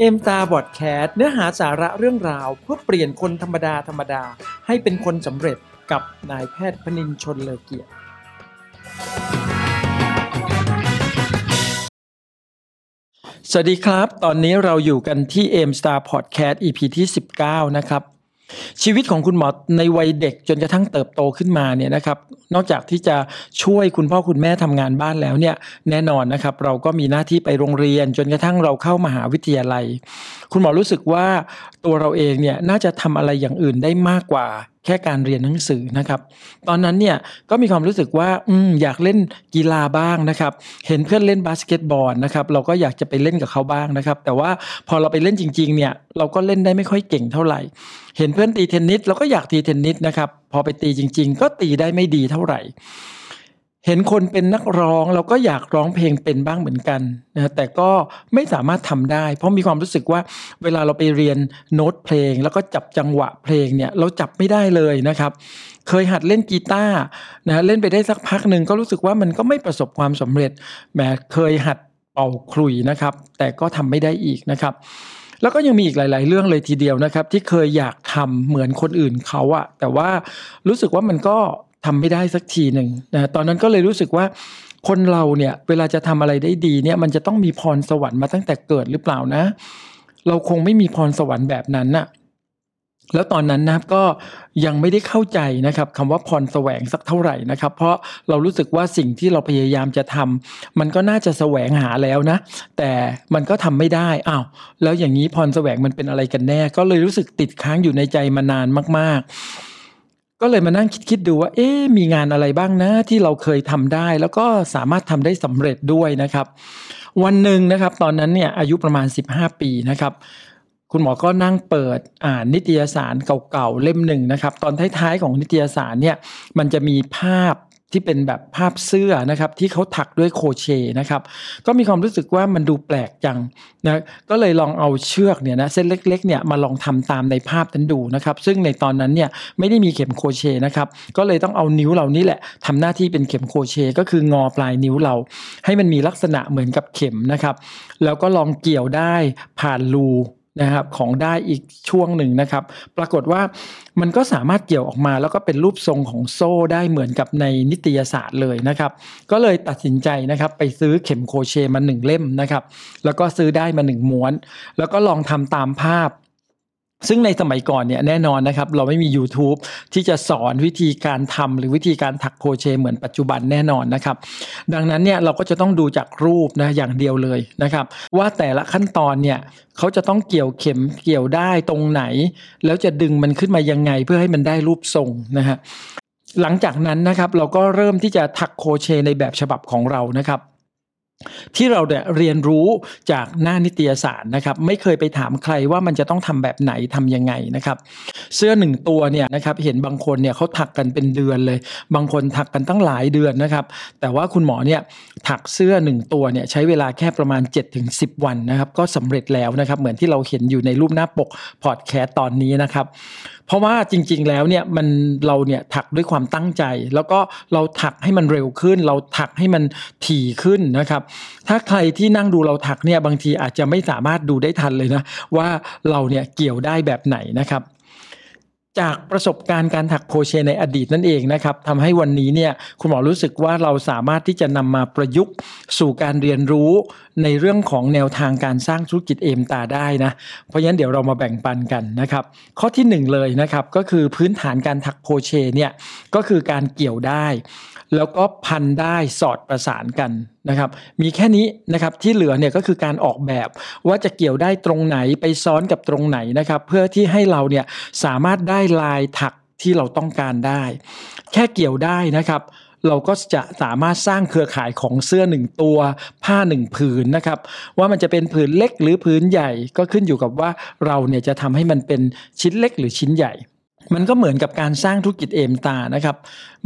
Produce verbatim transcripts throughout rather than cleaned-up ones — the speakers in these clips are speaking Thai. เอมตาบอดแคสต์เนื้อหาสาระเรื่องราวเพื่อเปลี่ยนคนธรรมดาธรรมดาให้เป็นคนสำเร็จกับนายแพทย์พนินทร์ ชลเกียรติสวัสดีครับตอนนี้เราอยู่กันที่เอมตาพอดแคสต์ อี พี ที่สิบเก้านะครับชีวิตของคุณหมอในวัยเด็กจนกระทั่งเติบโตขึ้นมาเนี่ยนะครับนอกจากที่จะช่วยคุณพ่อคุณแม่ทำงานบ้านแล้วเนี่ยแน่นอนนะครับเราก็มีหน้าที่ไปโรงเรียนจนกระทั่งเราเข้ามหาวิทยาลัยคุณหมอรู้สึกว่าตัวเราเองเนี่ยน่าจะทำอะไรอย่างอื่นได้มากกว่าแค่การเรียนหนังสือนะครับตอนนั้นเนี่ยก็มีความรู้สึกว่าอืมอยากเล่นกีฬาบ้างนะครับเห็นเพื่อนเล่นบาสเกตบอลนะครับเราก็อยากจะไปเล่นกับเขาบ้างนะครับแต่ว่าพอเราไปเล่นจริงๆเนี่ยเราก็เล่นได้ไม่ค่อยเก่งเท่าไหร่เห็นเพื่อนตีเทนนิสเราก็อยากตีเทนนิสนะครับพอไปตีจริงๆก็ตีได้ไม่ดีเท่าไหร่เห็นคนเป็นนักร้องเราก็อยากร้องเพลงเป็นบ้างเหมือนกันนะแต่ก็ไม่สามารถทำได้เพราะมีความรู้สึกว่าเวลาเราไปเรียนโน้ตเพลงแล้วก็จับจังหวะเพลงเนี่ยเราจับไม่ได้เลยนะครับเคยหัดเล่นกีตาร์นะเล่นไปได้สักพักนึงก็รู้สึกว่ามันก็ไม่ประสบความสำเร็จแม้เคยหัดเป่าขลุ่ยนะครับแต่ก็ทำไม่ได้อีกนะครับแล้วก็ยังมีอีกหลายๆเรื่องเลยทีเดียวนะครับที่เคยอยากทำเหมือนคนอื่นเขาอะแต่ว่ารู้สึกว่ามันก็ทำไม่ได้สักทีหนึ่งนะตอนนั้นก็เลยรู้สึกว่าคนเราเนี่ยเวลาจะทำอะไรได้ดีเนี่ยมันจะต้องมีพรสวรรค์มาตั้งแต่เกิดหรือเปล่านะเราคงไม่มีพรสวรรค์แบบนั้นน่ะแล้วตอนนั้นนะครับก็ยังไม่ได้เข้าใจนะครับคำว่าพรแสวงสักเท่าไหร่นะครับเพราะเรารู้สึกว่าสิ่งที่เราพยายามจะทำมันก็น่าจะแสวงหาแล้วนะแต่มันก็ทำไม่ได้อ้าวแล้วอย่างนี้พรแสวงมันเป็นอะไรกันแน่ก็เลยรู้สึกติดค้างอยู่ในใจมานานมากๆก็เลยมานั่งคิดๆดูว่าเอ๊ะมีงานอะไรบ้างนะที่เราเคยทำได้แล้วก็สามารถทำได้สำเร็จด้วยนะครับวันหนึ่งนะครับตอนนั้นเนี่ยอายุประมาณสิบห้าปีนะครับคุณหมอก็นั่งเปิดอ่านนิตยสารเก่าๆเล่มหนึ่งนะครับตอนท้ายๆของนิตยสารเนี่ยมันจะมีภาพที่เป็นแบบภาพเสื้อนะครับที่เขาถักด้วยโครเชต์นะครับก็มีความรู้สึกว่ามันดูแปลกจังนะก็เลยลองเอาเชือกเนี่ยนะเส้นเล็กๆเนี่ยมาลองทำตามในภาพนั้นดูนะครับซึ่งในตอนนั้นเนี่ยไม่ได้มีเข็มโครเชต์นะครับก็เลยต้องเอานิ้วเรานี่แหละทำหน้าที่เป็นเข็มโครเชต์ก็คืองอปลายนิ้วเราให้มันมีลักษณะเหมือนกับเข็มนะครับแล้วก็ลองเกี่ยวได้ผ่านรูนะครับของได้อีกช่วงหนึ่งนะครับปรากฏว่ามันก็สามารถเกี่ยวออกมาแล้วก็เป็นรูปทรงของโซ่ได้เหมือนกับในนิตยสารเลยนะครับก็เลยตัดสินใจนะครับไปซื้อเข็มโครเชต์มาหนึ่งเล่มนะครับแล้วก็ซื้อได้มาหนึ่งม้วนแล้วก็ลองทำตามภาพซึ่งในสมัยก่อนเนี่ยแน่นอนนะครับเราไม่มี YouTube ที่จะสอนวิธีการทำหรือวิธีการถักโครเชต์เหมือนปัจจุบันแน่นอนนะครับดังนั้นเนี่ยเราก็จะต้องดูจากรูปนะอย่างเดียวเลยนะครับว่าแต่ละขั้นตอนเนี่ยเขาจะต้องเกี่ยวเข็มเกี่ยวได้ตรงไหนแล้วจะดึงมันขึ้นมายังไงเพื่อให้มันได้รูปทรงนะฮะหลังจากนั้นนะครับเราก็เริ่มที่จะถักโครเชต์ในแบบฉบับของเรานะครับที่เราเรียนรู้จากหน้านิตยสารนะครับไม่เคยไปถามใครว่ามันจะต้องทำแบบไหนทำยังไงนะครับเสื้อหนึ่งตัวเนี่ยนะครับเห็นบางคนเนี่ยเขาถักกันเป็นเดือนเลยบางคนถักกันตั้งหลายเดือนนะครับแต่ว่าคุณหมอเนี่ยถักเสื้อหนึ่งตัวเนี่ยใช้เวลาแค่ประมาณ เจ็ดถึงสิบ วันนะครับก็สำเร็จแล้วนะครับเหมือนที่เราเห็นอยู่ในรูปหน้าปกพอดแคสต์ตอนนี้นะครับเพราะว่าจริงๆแล้วเนี่ยมันเราเนี่ยถักด้วยความตั้งใจแล้วก็เราถักให้มันเร็วขึ้นเราถักให้มันถี่ขึ้นนะครับถ้าใครที่นั่งดูเราถักเนี่ยบางทีอาจจะไม่สามารถดูได้ทันเลยนะว่าเราเนี่ยเกี่ยวได้แบบไหนนะครับจากประสบการณ์การถักโครเชต์ในอดีตนั่นเองนะครับทำให้วันนี้เนี่ยคุณหมอรู้สึกว่าเราสามารถที่จะนำมาประยุกต์สู่การเรียนรู้ในเรื่องของแนวทางการสร้างธุรกิจเอมตาได้นะเพราะฉะนั้นเดี๋ยวเรามาแบ่งปันกันนะครับข้อที่หนึ่งเลยนะครับก็คือพื้นฐานการถักโครเชต์เนี่ยก็คือการเกี่ยวได้แล้วก็พันได้สอดประสานกันนะครับมีแค่นี้นะครับที่เหลือเนี่ยก็คือการออกแบบว่าจะเกี่ยวได้ตรงไหนไปซ้อนกับตรงไหนนะครับเพื่อที่ให้เราเนี่ยสามารถได้ลายถักที่เราต้องการได้แค่เกี่ยวได้นะครับเราก็จะสามารถสร้างเครือข่ายของเสื้อหนึ่งตัวผ้าหนึ่งผืนนะครับว่ามันจะเป็นผืนเล็กหรือผืนใหญ่ก็ขึ้นอยู่กับว่าเราเนี่ยจะทำให้มันเป็นชิ้นเล็กหรือชิ้นใหญ่ มันก็เหมือนกับการสร้างธุรกิจเอมตานะครับ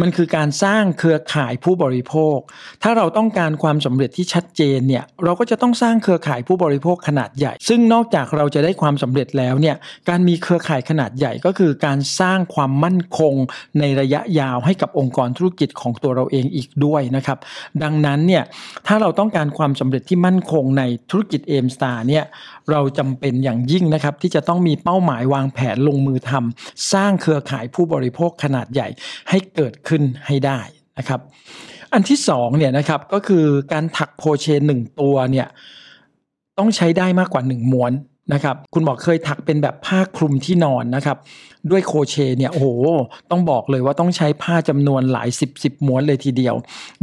มันคือการสร้างเครือข่ายผู้บริโภคถ้าเราต้องการความสำเร็จที่ชัดเจนเนี่ยเราก็จะต้องสร้างเครือข่ายผู้บริโภคขนาดใหญ่ซึ่งนอกจากเราจะได้ความสำเร็จแล้วเนี่ยการมีเครือข่ายขนาดใหญ่ก็คือการสร้างความมั่นคงในระยะยาวให้กับองค์กรธุรกิจของตัวเราเองอีกด้วยนะครับดังนั้นเนี่ยถ้าเราต้องการความสำเร็จที่มั่นคงในธุรกิจเอมสตาร์เนี่ยเราจำเป็นอย่างยิ่งนะครับที่จะต้องมีเป้าหมายวางแผนลงมือทำสร้างเครือข่ายผู้บริโภคขนาดใหญ่ให้เกิดขึ้นให้ได้นะครับอันที่สองเนี่ยนะครับก็คือการถักโครเชต์หนึ่งตัวเนี่ยต้องใช้ได้มากกว่าหนึ่งม้วนนะครับคุณหมอเคยถักเป็นแบบผ้าคลุมที่นอนนะครับด้วยโครเชต์เนี่ยโอ้โหต้องบอกเลยว่าต้องใช้ผ้าจำนวนหลายสิบสิบม้วนเลยทีเดียว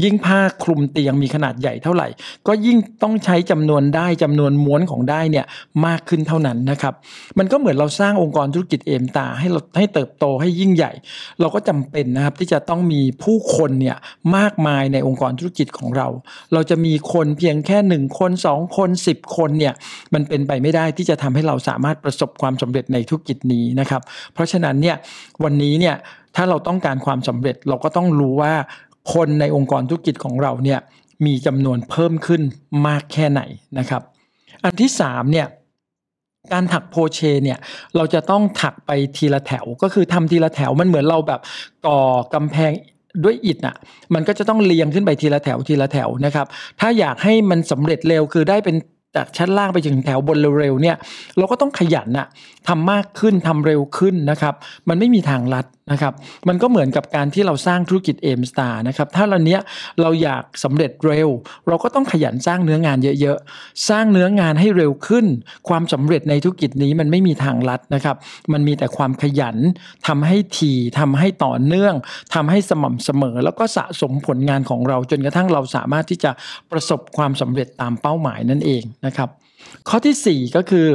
ยิ่งผ้าคลุมเตียงมีขนาดใหญ่เท่าไหร่ก็ยิ่งต้องใช้จำนวนได้จำนวนม้วนของได้เนี่ยมากขึ้นเท่านั้นนะครับมันก็เหมือนเราสร้างองค์กรธุรกิจเอมตาให้เราให้เติบโตให้ยิ่งใหญ่เราก็จำเป็นนะครับที่จะต้องมีผู้คนเนี่ยมากมายในองค์กรธุรกิจของเราเราจะมีคนเพียงแค่หนึ่งคนสองคนสิบคนเนี่ยมันเป็นไปไม่ได้ที่จะทำให้เราสามารถประสบความสำเร็จในธุรกิจนี้นะครับเพราะฉะนั้นเนี่ยวันนี้เนี่ยถ้าเราต้องการความสำเร็จเราก็ต้องรู้ว่าคนในองค์กรธุรกิจของเราเนี่ยมีจำนวนเพิ่มขึ้นมากแค่ไหนนะครับอันที่สามเนี่ยการถักโพเชเนี่ยเราจะต้องถักไปทีละแถวก็คือทำทีละแถวมันเหมือนเราแบบก่อกำแพงด้วยอิฐน่ะมันก็จะต้องเรียงขึ้นไปทีละแถวทีละแถวนะครับถ้าอยากให้มันสำเร็จเร็วคือได้เป็นจากชั้นล่างไปถึงแถวบนเร็วๆเนี่ยเราก็ต้องขยันนะทำมากขึ้นทำเร็วขึ้นนะครับมันไม่มีทางลัดนะครับมันก็เหมือนกับการที่เราสร้างธุรกิจเอมสตาร์นะครับถ้าเราเนี้ยเราอยากสำเร็จเร็วเราก็ต้องขยันสร้างเนื้องานเยอะๆสร้างเนื้องานให้เร็วขึ้นความสำเร็จในธุรกิจนี้มันไม่มีทางลัดนะครับมันมีแต่ความขยันทำให้ถี่ทำให้ต่อเนื่องทำให้สม่ำเสมอแล้วก็สะสมผลงานของเราจนกระทั่งเราสามารถที่จะประสบความสำเร็จตามเป้าหมายนั่นเองนะครับข้อที่สี่ก็คือ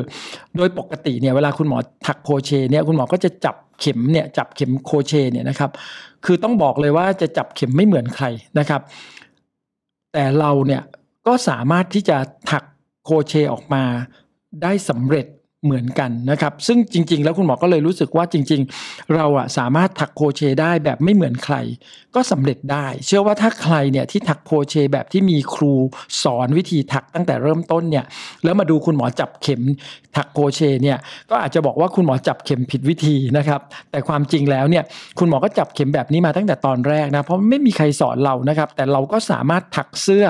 โดยปกติเนี่ยเวลาคุณหมอถักโครเชต์เนี่ยคุณหมอก็จะจับเข็มเนี่ยจับเข็มโครเชต์เนี่ยนะครับคือต้องบอกเลยว่าจะจับเข็มไม่เหมือนใครนะครับแต่เราเนี่ยก็สามารถที่จะถักโครเชต์ออกมาได้สำเร็จเหมือนกันนะครับซึ่งจริงๆแล้วคุณหมอก็เลยรู้สึกว่าจริงๆเราอะสามารถถักโครเชต์ได้แบบไม่เหมือนใครก็สำเร็จได้เชื่อว่าถ้าใครเนี่ยที่ถักโครเชต์แบบที่มีครูสอนวิธีถักตั้งแต่เริ่มต้นเนี่ยแล้วมาดูคุณหมอจับเข็มถักโครเชต์เนี่ยก็อาจจะบอกว่าคุณหมอจับเข็มผิดวิธีนะครับแต่ความจริงแล้วเนี่ยคุณหมอก็จับเข็มแบบนี้มาตั้งแต่ตอนแรกนะเพราะไม่มีใครสอนเรานะครับแต่เราก็สามารถถักเสื้อ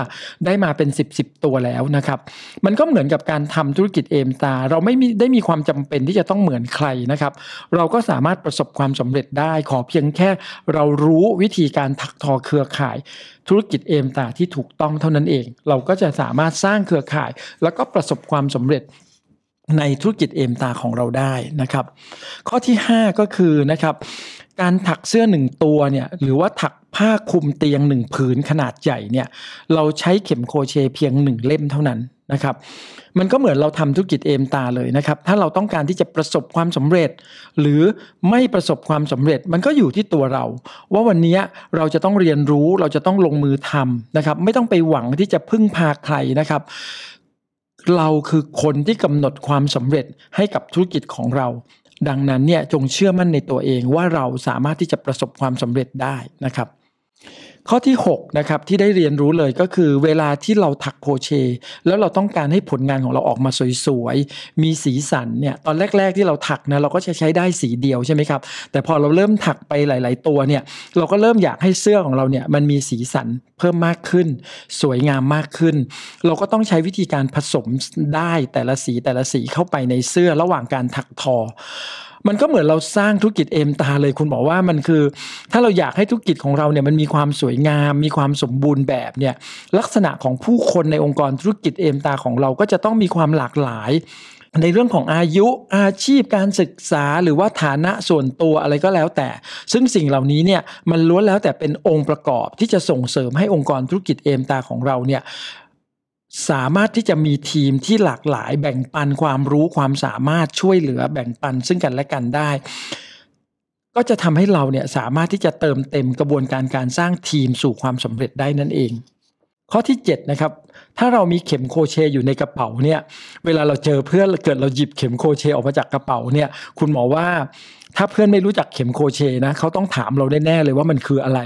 ได้มาเป็นสิบสิบตัวแล้วนะครับมันก็เหมือนกับการทำธุรกิจเอมสตาร์เราไม่มีได้มีความจำเป็นที่จะต้องเหมือนใครนะครับเราก็สามารถประสบความสำเร็จได้ขอเพียงแค่เรารู้วิธีการถักทอเครือข่ายธุรกิจเอมสตาร์ที่ถูกต้องเท่านั้นเองเราก็จะสามารถสร้างเครือข่ายแล้วก็ประสบความสำเร็จในธุรกิจเอมสตาร์ของเราได้นะครับข้อที่ห้าก็คือนะครับการถักเสื้อหนึ่งตัวเนี่ยหรือว่าถักผ้าคลุมเตียงหนึ่งผืนขนาดใหญ่เนี่ยเราใช้เข็มโครเชต์เพียงหนึ่งเล่มเท่านั้นนะครับมันก็เหมือนเราทำธุรกิจเอมตาเลยนะครับถ้าเราต้องการที่จะประสบความสำเร็จหรือไม่ประสบความสำเร็จมันก็อยู่ที่ตัวเราว่าวันนี้เราจะต้องเรียนรู้เราจะต้องลงมือทำนะครับไม่ต้องไปหวังที่จะพึ่งพาใครนะครับเราคือคนที่กำหนดความสำเร็จให้กับธุรกิจของเราดังนั้นเนี่ยจงเชื่อมั่นในตัวเองว่าเราสามารถที่จะประสบความสำเร็จได้นะครับข้อที่หกนะครับที่ได้เรียนรู้เลยก็คือเวลาที่เราถักโครเชต์แล้วเราต้องการให้ผลงานของเราออกมาสวยๆมีสีสันเนี่ยตอนแรกๆที่เราถักนะเราก็จะใช้ได้สีเดียวใช่ไหมครับแต่พอเราเริ่มถักไปหลายๆตัวเนี่ยเราก็เริ่มอยากให้เสื้อของเราเนี่ยมันมีสีสันเพิ่มมากขึ้นสวยงามมากขึ้นเราก็ต้องใช้วิธีการผสมได้แต่ละสีแต่ละสีเข้าไปในเสื้อระหว่างการถักทอมันก็เหมือนเราสร้างธุรกิจเอมตาเลยคุณบอกว่ามันคือถ้าเราอยากให้ธุรกิจของเราเนี่ยมันมีความสวยงามมีความสมบูรณ์แบบเนี่ยลักษณะของผู้คนในองค์กรธุรกิจเอมตาของเราก็จะต้องมีความหลากหลายในเรื่องของอายุอาชีพการศึกษาหรือว่าฐานะส่วนตัวอะไรก็แล้วแต่ซึ่งสิ่งเหล่านี้เนี่ยมันล้วนแล้วแต่เป็นองค์ประกอบที่จะส่งเสริมให้องค์กรธุรกิจเอมตาของเราเนี่ยสามารถที่จะมีทีมที่หลากหลายแบ่งปันความรู้ความสามารถช่วยเหลือแบ่งปันซึ่งกันและกันได้ก็จะทำให้เราเนี่ยสามารถที่จะเติมเต็มกระบวนการการสร้างทีมสู่ความสำเร็จได้นั่นเองข้อที่เจ็ดนะครับถ้าเรามีเข็มโครเชต์อยู่ในกระเป๋าเนี่ยเวลาเราเจอเพื่อนเกิดเราหยิบเข็มโครเชต์ออกมาจากกระเป๋าเนี่ยคุณหมอว่า ถ้าเพื่อนไม่รู้จักเข็มโครเชต์นะเขาต้องถามเราแน่ๆเลยว่ามันคืออะไร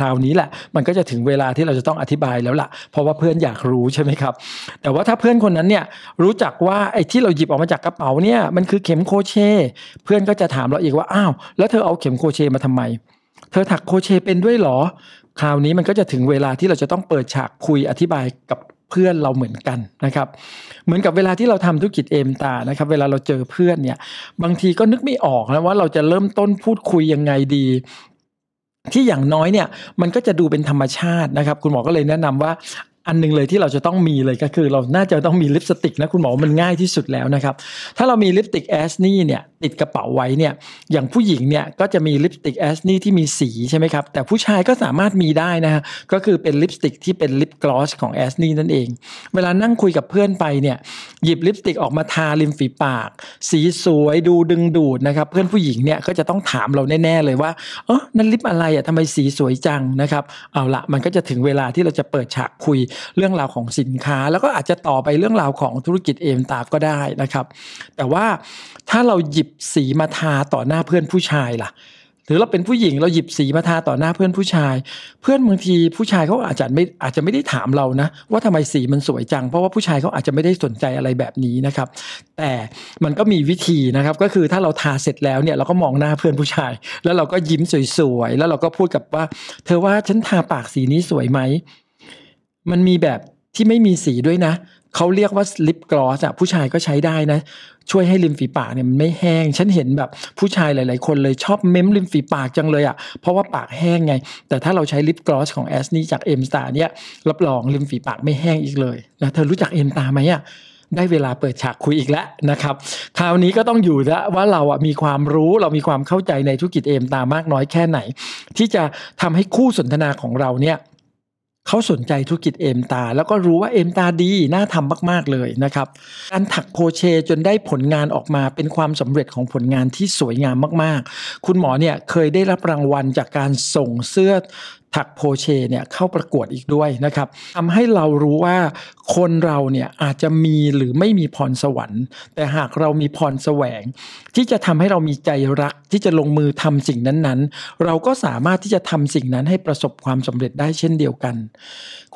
คราวนี้แหละมันก็จะถึงเวลาที่เราจะต้องอธิบายแล้วล่ะเพราะว่าเพื่อนอยากรู้ใช่ไหมครับแต่ว่าถ้าเพื่อนคนนั้นเนี่ยรู้จักว่าไอ้ที่เราหยิบออกมาจากกระเป๋าเนี่ยมันคือเข็มโครเชต์เพื่อนก็จะถามเราอีกว่าอ้าวแล้วเธอเอาเข็มโครเชต์มาทำไมเธอถักโครเชต์เป็นด้วยหรอคราวนี้มันก็จะถึงเวลาที่เราจะต้องเปิดฉากคุยอธิบายกับเพื่อนเราเหมือนกันนะครับเหมือนกับเวลาที่เราทำธุรกิจเอมตานะครับเวลาเราเจอเพื่อนเนี่ยบางทีก็นึกไม่ออกนะว่าเราจะเริ่มต้นพูดคุยยังไงดีที่อย่างน้อยเนี่ยมันก็จะดูเป็นธรรมชาตินะครับคุณหมอก็เลยแนะนำว่าอันนึงเลยที่เราจะต้องมีเลยก็คือเราน่าจะต้องมีลิปสติกนะคุณหมอมันง่ายที่สุดแล้วนะครับถ้าเรามีลิปสติกแอสนี่เนี่ยติดกระเป๋าไว้เนี่ยอย่างผู้หญิงเนี่ยก็จะมีลิปสติกแอสนี่ที่มีสีใช่ไหมครับแต่ผู้ชายก็สามารถมีได้นะฮะก็คือเป็นลิปสติกที่เป็นลิปกลอสของแอสนี่นั่นเองเวลานั่งคุยกับเพื่อนไปเนี่ยหยิบลิปสติกออกมาทาริมฝีปากสีสวยดูดึงดูดนะครับเพื่อนผู้หญิงเนี่ยก็จะต้องถามเราแน่ๆเลยว่าเออนั่นลิปอะไรอ่ะทำไมสีสวยจังนะครับเอาละมันก็จะถึงเวลาที่เราจะเปิดฉากคุยเรื่องราวของสินค้าแล้วก็อาจจะต่อไปเรื่องราวของธุรกิจเอมตาก็ได้นะครับแต่ว่าถ้าเราหยิบสีมาทาต่อหน้าเพื่อนผู้ชายล่ะหรือเราเป็นผู้หญิงเราหยิบสีมาทาต่อหน้าเพื่อนผู้ชายเพื่อนบางทีผู้ชายเขาอาจจะไม่อาจจะไม่ได้ถามเรานะว่าทำไมสีมันสวยจังเพราะว่าผู้ชายเขาอาจจะไม่ได้สนใจอะไรแบบนี้นะครับแต่มันก็มีวิธีนะครับก็คือถ้าเราทาเสร็จแล้วเนี่ยเราก็มองหน้าเพื่อนผู้ชายแล้วเราก็ยิ้มสวยๆแล้วเราก็พูดกับว่าเธอว่าฉันทาปากสีนี้สวยไหมมันมีแบบที่ไม่มีสีด้วยนะเขาเรียกว่าลิปกลอสอ่ะผู้ชายก็ใช้ได้นะช่วยให้ริมฝีปากเนี่ยมันไม่แห้งฉันเห็นแบบผู้ชายหลายๆคนเลยชอบเม้มริมฝีปากจังเลยอ่ะเพราะว่าปากแห้งไงแต่ถ้าเราใช้ลิปกลอสของแอสนี่จากเอมสตาร์เนี่ยรับรองริมฝีปากไม่แห้งอีกเลยนะเธอรู้จักเอมตาไหมอ่ะได้เวลาเปิดฉากคุยอีกแล้วนะครับคราวนี้ก็ต้องอยู่ละว่าเราอ่ะมีความรู้เรามีความเข้าใจในธุรกิจเอมตามากน้อยแค่ไหนที่จะทำให้คู่สนทนาของเราเนี่ยเขาสนใจธุรกิจเอมตาแล้วก็รู้ว่าเอมตาดีน่าทำมากๆเลยนะครับการถักโครเชต์จนได้ผลงานออกมาเป็นความสำเร็จของผลงานที่สวยงามมากๆคุณหมอเนี่ยเคยได้รับรางวัลจากการส่งเสื้อถักโครเชต์เนี่ยเข้าประกวดอีกด้วยนะครับทำให้เรารู้ว่าคนเราเนี่ยอาจจะมีหรือไม่มีพรสวรรค์แต่หากเรามีพรแสวงที่จะทำให้เรามีใจรักที่จะลงมือทำสิ่งนั้นๆเราก็สามารถที่จะทำสิ่งนั้นให้ประสบความสำเร็จได้เช่นเดียวกัน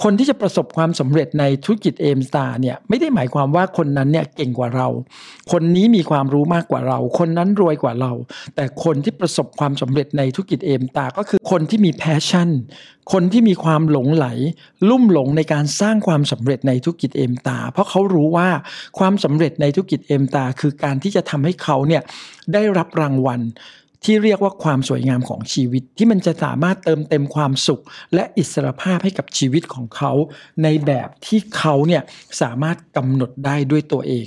คนที่จะประสบความสำเร็จในธุรกิจเอมสตาร์เนี่ยไม่ได้หมายความว่าคนนั้นเนี่ยเก่งกว่าเราคนนี้มีความรู้มากกว่าเราคนนั้นรวยกว่าเราแต่คนที่ประสบความสำเร็จในธุรกิจเอมสตาร์ก็คือคนที่มีแพชชั่นคนที่มีความหลงไหลลุ่มหลงในการสร้างความสำเร็จในธุรกิจเอมตาเพราะเขารู้ว่าความสำเร็จในธุรกิจเอมตาคือการที่จะทำให้เขาเนี่ยได้รับรางวัลที่เรียกว่าความสวยงามของชีวิตที่มันจะสามารถเติมเต็มความสุขและอิสรภาพให้กับชีวิตของเขาในแบบที่เขาเนี่ยสามารถกำหนดได้ด้วยตัวเอง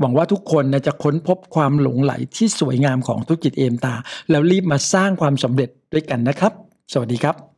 หวังว่าทุกคนนะจะค้นพบความหลงไหลที่สวยงามของธุรกิจเอมตาแล้วรีบมาสร้างความสำเร็จด้วยกันนะครับสวัสดีครับ